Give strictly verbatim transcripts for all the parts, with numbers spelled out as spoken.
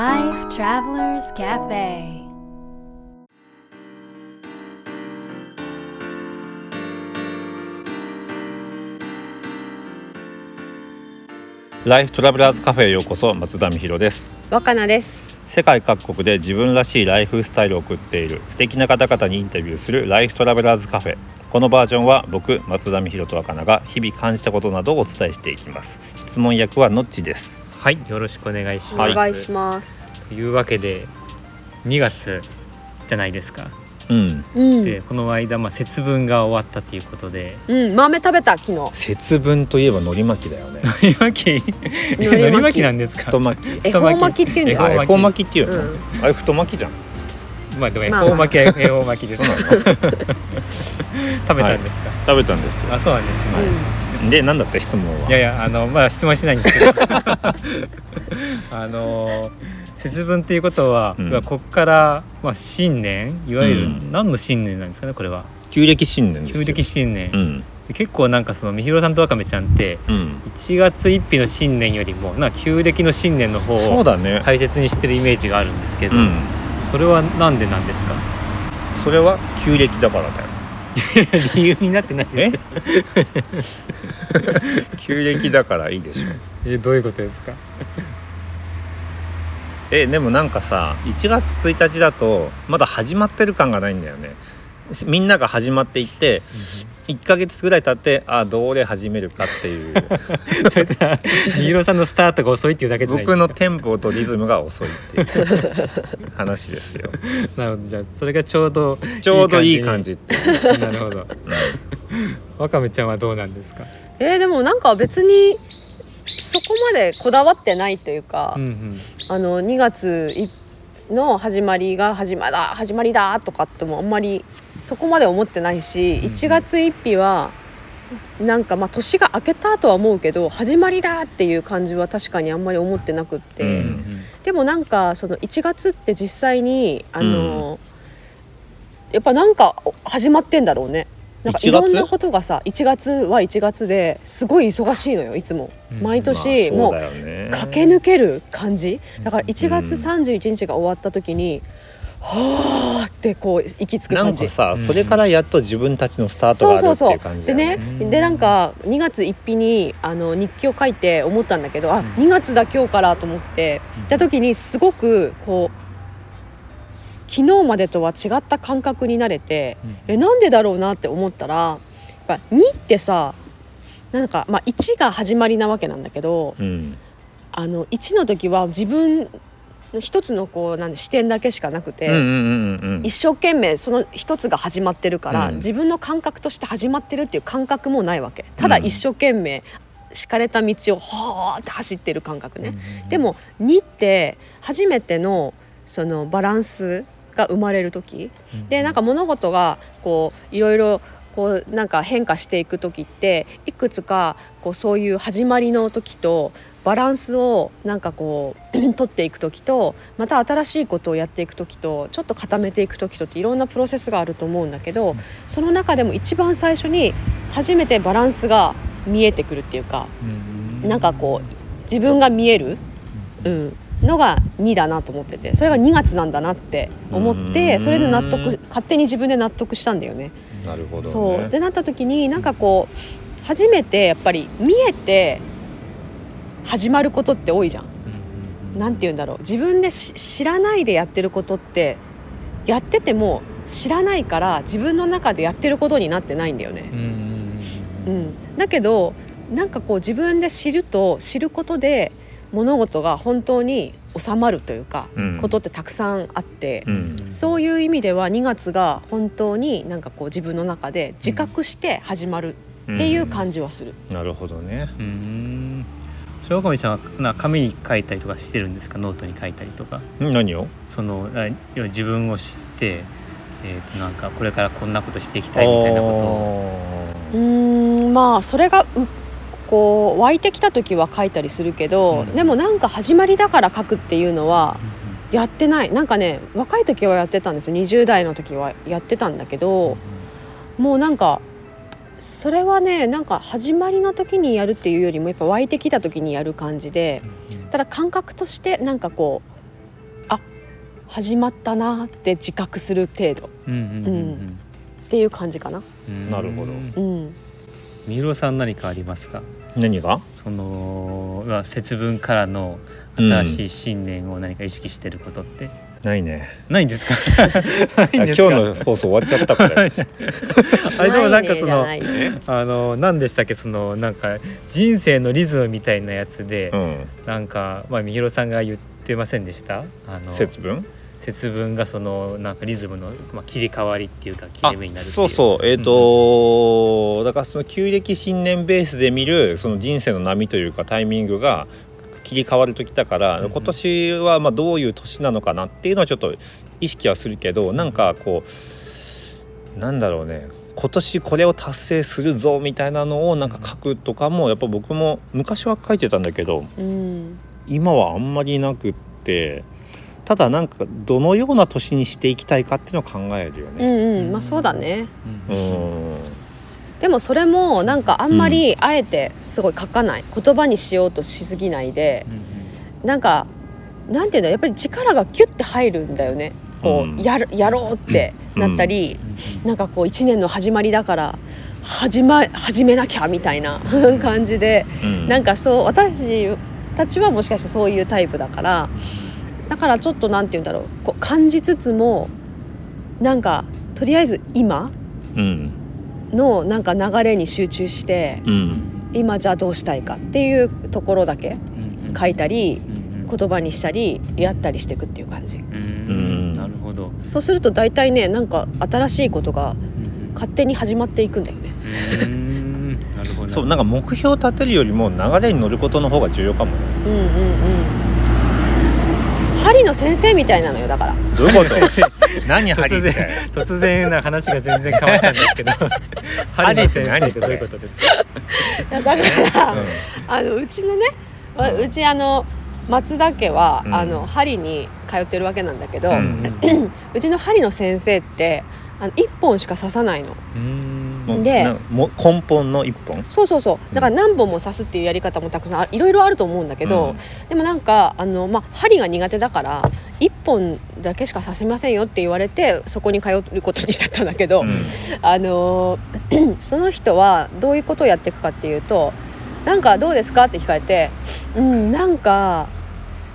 Life Travelers Cafe。 Life Travelers Cafe へようこそ。松田美弘です。若菜です。世界各国で自分らしいライフスタイルを送っている素敵な方々にインタビューする Life Travelers Cafe。 このバージョンは僕、松田美弘と若菜が日々感じたことなどをお伝えしていきます。質問役はのっちです。はい、よろしくお願いします。お願いします。というわけでにがつじゃないですか。うん。でこの間、まあ、節分が終わったということで、うん、豆食べた昨日。節分といえば海苔巻きだよね。海苔巻き。海苔巻きなんですか。太巻き。恵方巻きっていうの。恵方巻きっていうの。うん、あれ太巻きじゃん。まあでも恵方巻きは恵方巻きです。食べたんですか。食べたんですよ。あ、そうなんですね。はい。で、なんだった質問は。いやいや、あのまだ質問しないんですけどあの節分ということは、うん、ここから、まあ、新年、いわゆる何の新年なんですかね、これは。旧暦新年ですよ。旧暦新年、うん、結構なんかそのみひろさんとわかめちゃんって、うん、いちがつついたちの新年よりもなんか旧暦の新年の方を大切にしてるイメージがあるんですけど、 そうだね、うん、それはなんでなんですか。それは旧暦だからだよ。理由になってないです。旧暦だからいいでしょ。え、どういうことですか。え、でもなんかさ、いちがつついたちだとまだ始まってる感がないんだよね。みんなが始まっていって、うん、いっかげつぐらい経って、あ、どれ始めるかっていうそれだ、みひろさんのスタートが遅いっていうだけじゃないですか。僕のテンポとリズムが遅いっていう話ですよ。なるほど。じゃあそれがちょうどちょうどいい感じってなるほど、うん、わかめちゃんはどうなんですか。えー、でもなんか別にそこまでこだわってないというか、うんうん、あのにがつの始まりが始まだ始まりだとかってもあんまりそこまで思ってないし、いちがつついたちはなんかまあ年が明けたとは思うけど、始まりだっていう感じは確かにあんまり思ってなくって、うんうん、でもなんかそのいちがつって実際にあの、うん、やっぱなんか始まってんだろうね。なんかいろんなことがさ、いちがつはいちがつですごい忙しいのよ、いつも毎年、うん、まあそうだよね、もう駆け抜ける感じだから、いちがつさんじゅういちにちが終わった時に、うん、はーってこう息つく感じ。なんかさ、それからやっと自分たちのスタートがあるっていう感じだよね。そうそうそう。でね、でなんかにがつついたちにあの日記を書いて思ったんだけど、あ、にがつだ今日からと思って行った時にすごくこう昨日までとは違った感覚になれて、え、なんでだろうなって思ったら、やっぱにってさ、なんか、まあ、いちが始まりなわけなんだけど、うん、あのいちの時は自分一つのこうなんで視点だけしかなくて、うんうんうんうん、一生懸命その一つが始まってるから、うん、自分の感覚として始まってるっていう感覚もないわけ。ただ一生懸命敷かれた道をはーって走ってる感覚ね、うんうん、でもにって初めてのそのバランスが生まれる時、うんうん、でなんか物事がこういろいろこうなんか変化していく時って、いくつかこうそういう始まりの時とバランスをなんかこう取っていく時と、また新しいことをやっていく時と、ちょっと固めていく時とっていろんなプロセスがあると思うんだけど、その中でも一番最初に初めてバランスが見えてくるっていうか、うん、なんかこう自分が見える、うん、のがにだなと思ってて、それがにがつなんだなって思って、それで納得、勝手に自分で納得したんだよね。なるほどね。そうでなった時に、なんかこう初めてやっぱり見えて始まることって多いじゃん。なんて言うんだろう、自分で知らないでやってることって、やってても知らないから自分の中でやってることになってないんだよね。うん、うん、だけどなんかこう自分で知ると知ることで物事が本当に収まるというか、うん、ことってたくさんあって、うん、そういう意味ではにがつが本当になんかこう自分の中で自覚して始まるっていう感じはする、うんうん、なるほどね。うーん、それは小上さんは紙に書いたりとかしてるんですか。ノートに書いたりとか。何を。その自分を知って、えー、となんかこれからこんなことしていきたいみたいなことを。うーん、まあそれがうこう湧いてきた時は書いたりするけど、うん、でもなんか始まりだから書くっていうのはやってない。なんかね、若い時はやってたんですよ。にじゅう代の時はやってたんだけど、もうなんかそれはね、なんか始まりの時にやるっていうよりもやっぱ湧いてきた時にやる感じで、ただ感覚としてなんかこう始まったなって自覚する程度、うんうんうんうん、っていう感じかな。なるほど。うん、三浦さん何かありますか？何が？その節分からの新しい新年を何か意識してることって、うん、ないね。ないんですか？今日の放送終わっちゃったから。あれでもなんかその、ないね、あの何でしたっけ、そのなんか人生のリズムみたいなやつで、うん、なんかまあ三浦さんが言ってませんでした？あの節分？節分がそのなんかリズムの、まあ、切り替わりっていうか切れ目になるっていう。そうそう、えーと、うん、だからその旧暦新年ベースで見るその人生の波というかタイミングが切り替わる時だから、うん、今年はまあどういう年なのかなっていうのはちょっと意識はするけど、なんかこうなんだろうね、今年これを達成するぞみたいなのをなんか書くとかもやっぱ僕も昔は書いてたんだけど、うん、今はあんまりなくって、ただなんかどのような年にしていきたいかっていうのを考えるよね。うんうん、まあそうだね。うん。でもそれもなんかあんまりあえてすごい書かない、うん、言葉にしようとしすぎないで、うん、なんかなんていうんだ、やっぱり力がキュッて入るんだよね。こう やる、やろうってなったり、うんうん、なんかこう一年の始まりだから始ま始めなきゃみたいな感じで、うん、なんかそう私たちはもしかしてそういうタイプだから。だからちょっとなんて言うんだろう、こう感じつつもなんかとりあえず今のなんか流れに集中して、うん、今じゃあどうしたいかっていうところだけ書いたり、うん、言葉にしたりやったりしていくっていう感じ。うん、なるほど。そうすると大体ね、なんか新しいことが勝手に始まっていくんだよね。うん、なるほど。そう、なんか目標を立てるよりも流れに乗ることの方が重要かもね。うんうんうん。針の先生みたいなのよ、だから。どういうこと？何針って？突然な話が全然変わったんですけど針の先生ってどういうことですか？だから、うん、あのうちのね、うちあの松田家は、うん、あの針に通ってるわけなんだけど、うんうん、うちの針の先生ってあのいっぽんしか刺さないの。うーん、でも根本のいっぽん。そうそうそう、だから何本も刺すっていうやり方もたくさんいろいろあると思うんだけど、うん、でもなんかあの、まあ、針が苦手だからいっぽんだけしか刺せませんよって言われてそこに通ることにしちゃったんだけど、うん、あのその人はどういうことをやっていくかっていうと、なんかどうですかって聞かれて、うん、なんか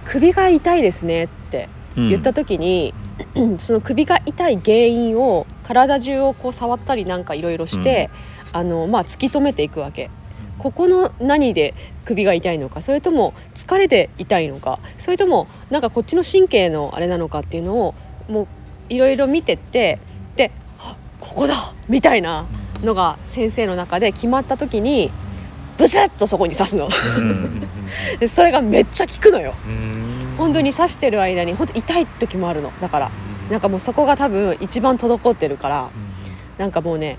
首が痛いですねって言った時に、うん、その首が痛い原因を体中をこう触ったりなんかいろいろして、うん、あのまあ、突き止めていくわけ。ここの何で首が痛いのか、それとも疲れて痛いのか、それともなんかこっちの神経のあれなのかっていうのをもういろいろ見てって、でここだみたいなのが先生の中で決まった時にブスッとそこに刺すのでそれがめっちゃ効くのよ。本当に刺してる間に本当痛い時もあるの。だからなんかもうそこが多分一番滞ってるから、なんかもうね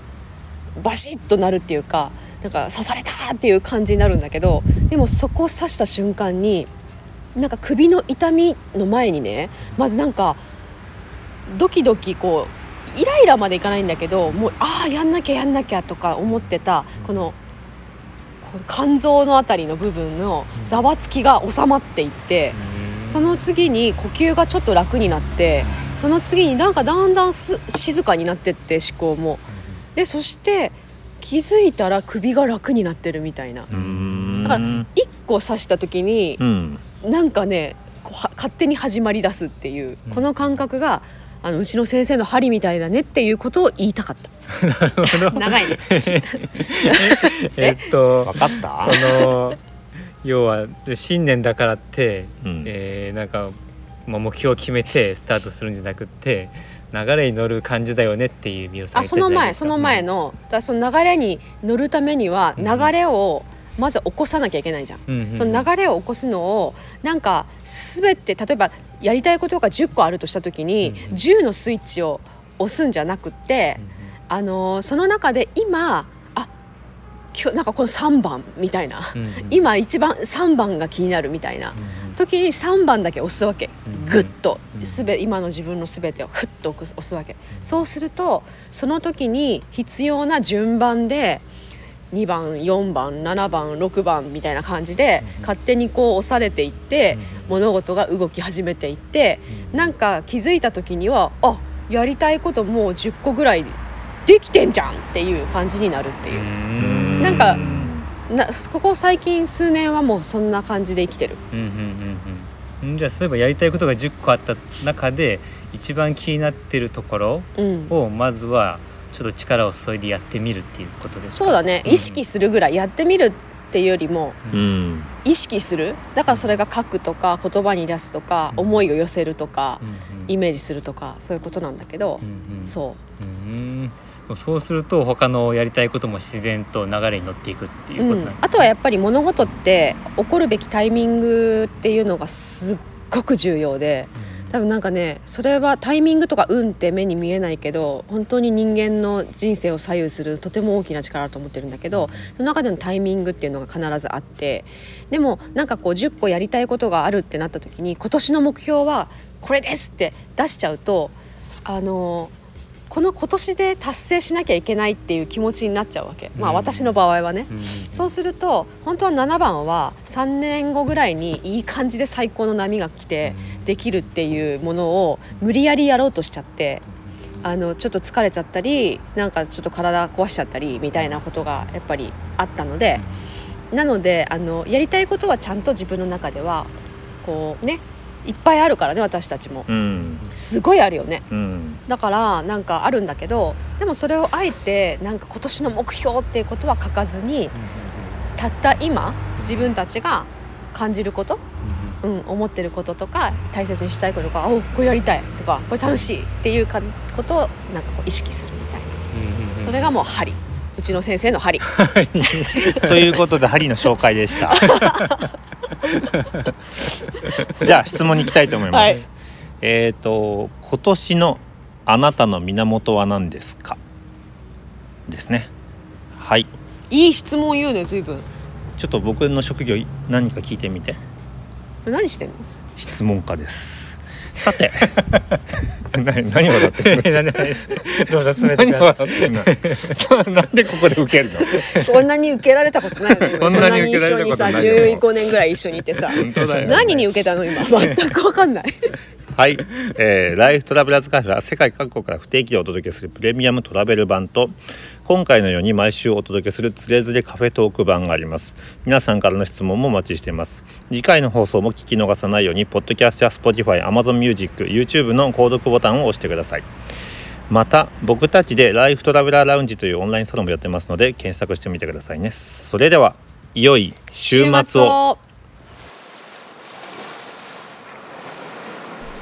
バシッとなるっていうか、なんか刺されたっていう感じになるんだけど、でもそこを刺した瞬間になんか首の痛みの前にね、まずなんかドキドキこうイライラまでいかないんだけど、もうああやんなきゃやんなきゃとか思ってたこの肝臓のあたりの部分のざわつきが収まっていって、その次に呼吸がちょっと楽になって、その次になんかだんだんす静かになってって思考もで、そして気づいたら首が楽になってるみたいな。うーん、だからいっこ刺した時に、うん、なんかねこう勝手に始まりだすっていうこの感覚があのうちの先生の針みたいだねっていうことを言いたかった。なるほど。長いねえっと分かった。その要は新年だからって、うん、えー、なんか、まあ、目標を決めてスタートするんじゃなくって流れに乗る感じだよねっていう見よされたじゃないですか。あ、その前その前の、だその流れに乗るためには流れをまず起こさなきゃいけないじゃん、うんうん、その流れを起こすのをなんか全て、例えばやりたいことがじゅっこあるとした時に、うんうん、じゅうのスイッチを押すんじゃなくって、うんうん、あのー、その中で今なんかこのさんばんみたいな、うんうん、今一番さんばんが気になるみたいな時にさんばんだけ押すわけ、うんうん、グッとすべ今の自分のすべてをグッと押すわけ。そうするとその時に必要な順番でにばんよんばんななばんろくばんみたいな感じで勝手にこう押されていって物事が動き始めていって、なんか気づいた時にはあ、やりたいこともうじゅっこぐらいできてんじゃんっていう感じになるっていう、なんかなここ最近数年はもうそんな感じで生きてる。うんうんうんうん、じゃあそういえばやりたいことがじゅっこあった中で一番気になってるところをまずはちょっと力を注いでやってみるっていうことですか。そうだね、意識するぐらい、やってみるっていうよりも、うん、意識する、だからそれが書くとか言葉に出すとか、うん、思いを寄せるとか、うんうん、イメージするとかそういうことなんだけど、うんうん、そう、うん、そうすると他のやりたいことも自然と流れに乗っていくっていうことなんです、ね。うん、あとはやっぱり物事って起こるべきタイミングっていうのがすっごく重要で、うん、多分なんかね、それはタイミングとか運って目に見えないけど本当に人間の人生を左右するとても大きな力だと思ってるんだけど、その中でのタイミングっていうのが必ずあって、でもなんかこうじゅっこやりたいことがあるってなった時に今年の目標はこれですって出しちゃうと、あのこの今年で達成しなきゃいけないっていう気持ちになっちゃうわけ、まあ私の場合はね、うん、そうすると本当はななばんはさんねんごぐらいにいい感じで最高の波が来てできるっていうものを無理やりやろうとしちゃって、あのちょっと疲れちゃったりなんかちょっと体壊しちゃったりみたいなことがやっぱりあったので、なのであのやりたいことはちゃんと自分の中ではこうね、いっぱいあるからね、私たちも、うん、すごいあるよね、うん、だからなんかあるんだけど、でもそれをあえてなんか今年の目標っていうことは書かずに、たった今自分たちが感じること、うんうん、思ってることとか大切にしたいこととか、おこれやりたいとかこれ楽しいっていうかことをなんかこう意識するみたいな、うん、それがもう針、うちの先生の針ということで針の紹介でしたじゃあ質問に行きたいと思います、はい。えっと今年のあなたの源は何ですかですね。はい、いい質問言うね、随分。ちょっと僕の職業何か聞いてみて。何してんの？質問家です。さて何, 何笑ってんのどうぞ進めてください。何笑ってんのなんでここで受けるのそんなに受けられたことないよね。こんなに一緒にさじゅうごねんぐらい一緒にいてさ本当だよ、ね、何に受けたの今全く分かんないはい、えー、ライフトラベラーズカフェは世界各国から不定期でお届けするプレミアムトラベル版と、今回のように毎週お届けするつれづれカフェトーク版があります。皆さんからの質問もお待ちしています。次回の放送も聞き逃さないようにポッドキャストや Spotify、Amazon Music、YouTube の購読ボタンを押してください。また僕たちでライフトラベラーラウンジというオンラインサロンもやってますので検索してみてくださいね。それでは良い週末を。